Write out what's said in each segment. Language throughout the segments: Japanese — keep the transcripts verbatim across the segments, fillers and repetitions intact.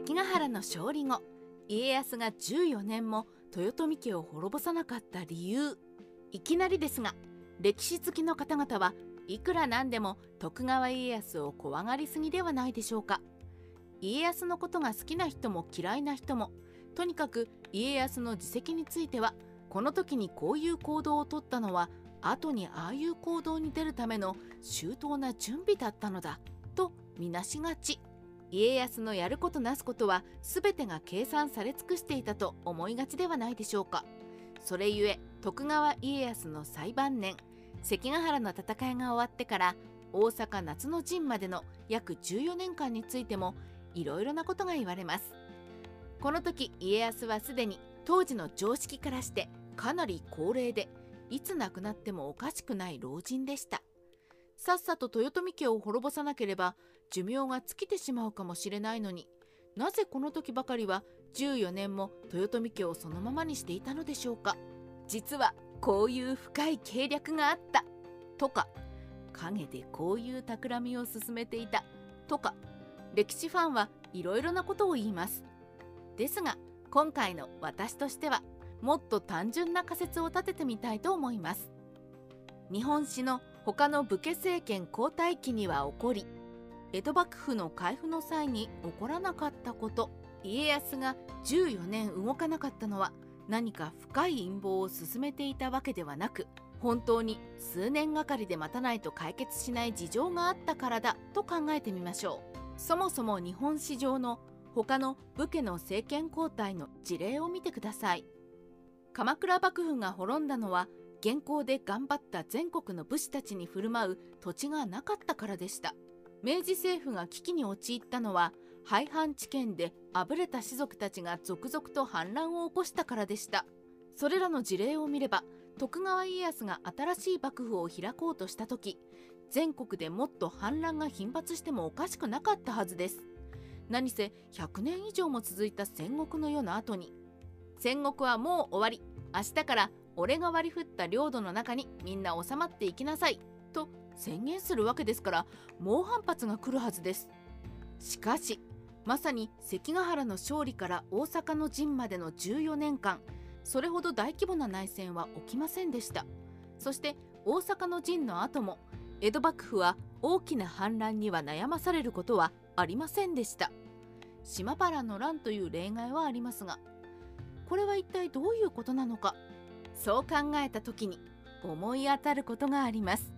関ヶ原の勝利後、家康がじゅうよねんも豊臣家を滅ぼさなかった理由。いきなりですが、歴史好きの方々はいくらなんでも徳川家康を怖がりすぎではないでしょうか。家康のことが好きな人も嫌いな人も、とにかく家康の事績については、この時にこういう行動をとったのは後にああいう行動に出るための周到な準備だったのだと見なしがち。家康のやることなすことは全てが計算され尽くしていたと思いがちではないでしょうか。それゆえ徳川家康の最晩年、関ヶ原の戦いが終わってから大阪夏の陣までの約じゅうよねんかんについてもいろいろなことが言われます。この時家康はすでに当時の常識からしてかなり高齢で、いつ亡くなってもおかしくない老人でした。さっさと豊臣家を滅ぼさなければ寿命が尽きてしまうかもしれないのに、なぜこの時ばかりはじゅうよねんも豊臣家をそのままにしていたのでしょうか。実はこういう深い計略があったとか、陰でこういう企みを進めていたとか、歴史ファンはいろいろなことを言います。ですが今回の私としてはもっと単純な仮説を立ててみたいと思います。日本史の他の武家政権交代期には起こり、江戸幕府の開府の際に起こらなかったこと、家康がじゅうよねん動かなかったのは何か深い陰謀を進めていたわけではなく、本当に数年がかりで待たないと解決しない事情があったからだと考えてみましょう。そもそも日本史上の他の武家の政権交代の事例を見てください。鎌倉幕府が滅んだのは、元寇で頑張った全国の武士たちに振る舞う土地がなかったからでした。明治政府が危機に陥ったのは、廃藩置県であぶれた士族たちが続々と反乱を起こしたからでした。それらの事例を見れば、徳川家康が新しい幕府を開こうとした時、全国でもっと反乱が頻発してもおかしくなかったはずです。何せひゃくねん以上も続いた戦国の世の後に、戦国はもう終わり、明日から俺が割り振った領土の中にみんな収まっていきなさいと宣言するわけですから、猛反発が来るはずです。しかしまさに関ヶ原の勝利から大阪の陣までのじゅうよねんかん、それほど大規模な内戦は起きませんでした。そして大阪の陣の後も江戸幕府は大きな反乱には悩まされることはありませんでした。島原の乱という例外はありますが、これは一体どういうことなのか、そう考えた時に思い当たることがあります。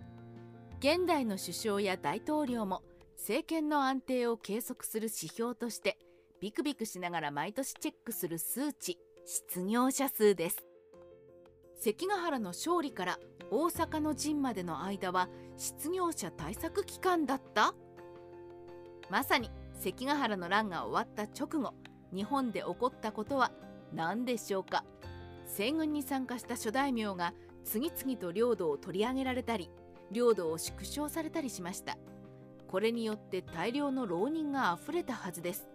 現代の首相や大統領も政権の安定を計測する指標としてビクビクしながら毎年チェックする数値、失業者数です。関ヶ原の勝利から大阪の陣までの間は失業者対策期間だった。まさに関ヶ原の乱が終わった直後、日本で起こったことは何でしょうか。西軍に参加した諸大名が次々と領土を取り上げられたり、領土を縮小されたりしました。これによって大量の浪人があふれたはずです。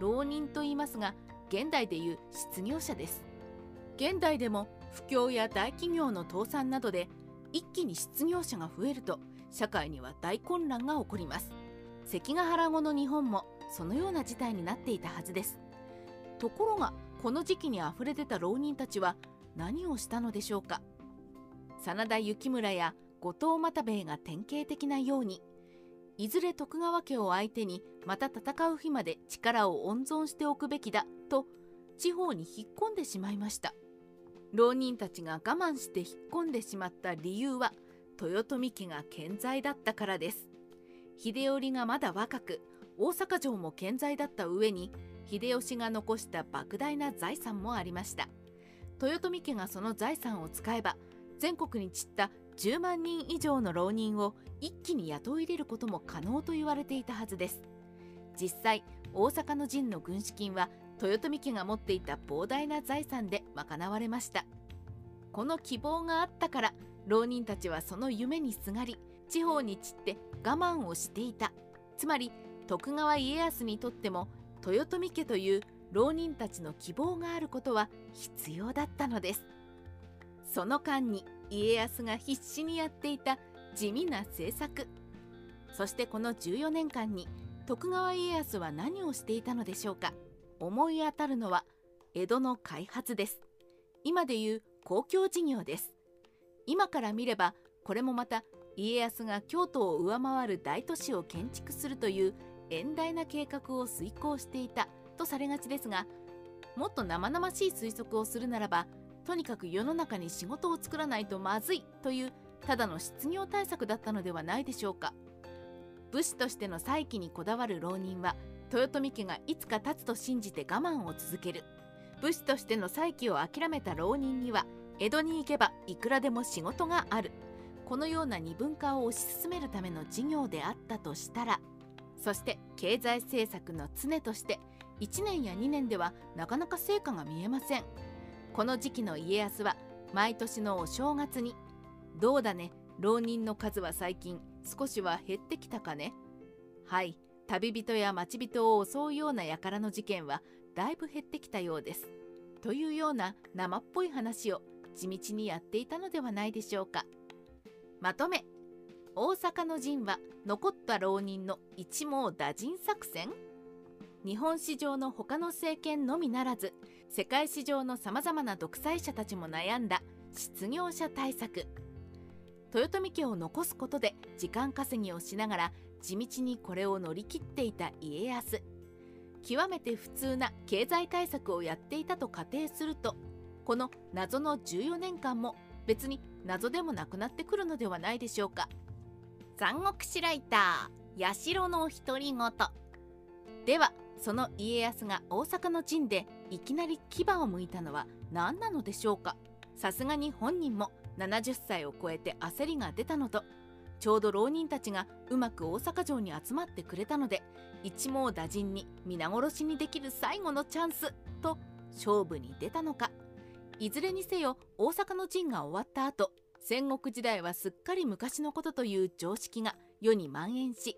浪人と言いますが、現代でいう失業者です。現代でも不況や大企業の倒産などで一気に失業者が増えると社会には大混乱が起こります。関ヶ原後の日本もそのような事態になっていたはずです。ところがこの時期にあふれ出た浪人たちは何をしたのでしょうか。真田幸村や後藤又兵衛が典型的なように、いずれ徳川家を相手にまた戦う日まで力を温存しておくべきだと地方に引っ込んでしまいました。浪人たちが我慢して引っ込んでしまった理由は、豊臣家が健在だったからです。秀頼がまだ若く、大阪城も健在だった上に、秀吉が残した莫大な財産もありました。豊臣家がその財産を使えば、全国に散ったじゅうまんにん以上の浪人を一気に雇い入れることも可能と言われていたはずです。実際大阪の陣の軍資金は豊臣家が持っていた膨大な財産で賄われました。この希望があったから、浪人たちはその夢にすがり地方に散って我慢をしていた。つまり徳川家康にとっても豊臣家という浪人たちの希望があることは必要だったのです。その間に家康が必死にやっていた地味な政策、そしてこのじゅうよねんかんに徳川家康は何をしていたのでしょうか。思い当たるのは江戸の開発です。今でいう公共事業です。今から見ればこれもまた家康が京都を上回る大都市を建築するという遠大な計画を遂行していたとされがちですが、もっと生々しい推測をするならば、とにかく世の中に仕事を作らないとまずいというただの失業対策だったのではないでしょうか。武士としての再起にこだわる浪人は豊臣家がいつか立つと信じて我慢を続ける。武士としての再起を諦めた浪人には江戸に行けばいくらでも仕事がある。このような二分化を推し進めるための事業であったとしたら、そして経済政策の常としていちねんやにねんではなかなか成果が見えません。この時期の家康は毎年のお正月に「どうだね、浪人の数は最近少しは減ってきたかね。はい、旅人や町人を襲うような輩の事件はだいぶ減ってきたようです」というような生っぽい話を地道にやっていたのではないでしょうか。まとめ、大阪の陣は残った浪人の一網打尽作戦。日本史上の他の政権のみならず、世界史上のさまざまな独裁者たちも悩んだ失業者対策。豊臣家を残すことで時間稼ぎをしながら地道にこれを乗り切っていた家康。極めて普通な経済対策をやっていたと仮定すると、この謎のじゅうよねんかんも別に謎でもなくなってくるのではないでしょうか。三国志ライター八代の独り言では、その家康が大阪の陣でいきなり牙をむいたのは何なのでしょうか。さすがに本人もななじゅっさいを超えて焦りが出たのと、ちょうど浪人たちがうまく大阪城に集まってくれたので、一網打尽に皆殺しにできる最後のチャンスと勝負に出たのか。いずれにせよ大阪の陣が終わった後、戦国時代はすっかり昔のことという常識が世に蔓延し、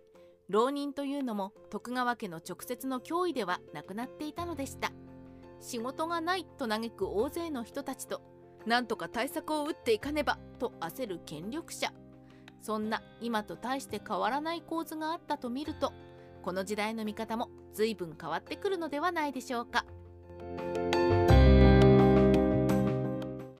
浪人というのも徳川家の直接の脅威ではなくなっていたのでした。仕事がないと嘆く大勢の人たちと、なんとか対策を打っていかねばと焦る権力者、そんな今と大して変わらない構図があったと見ると、この時代の見方も随分変わってくるのではないでしょうか。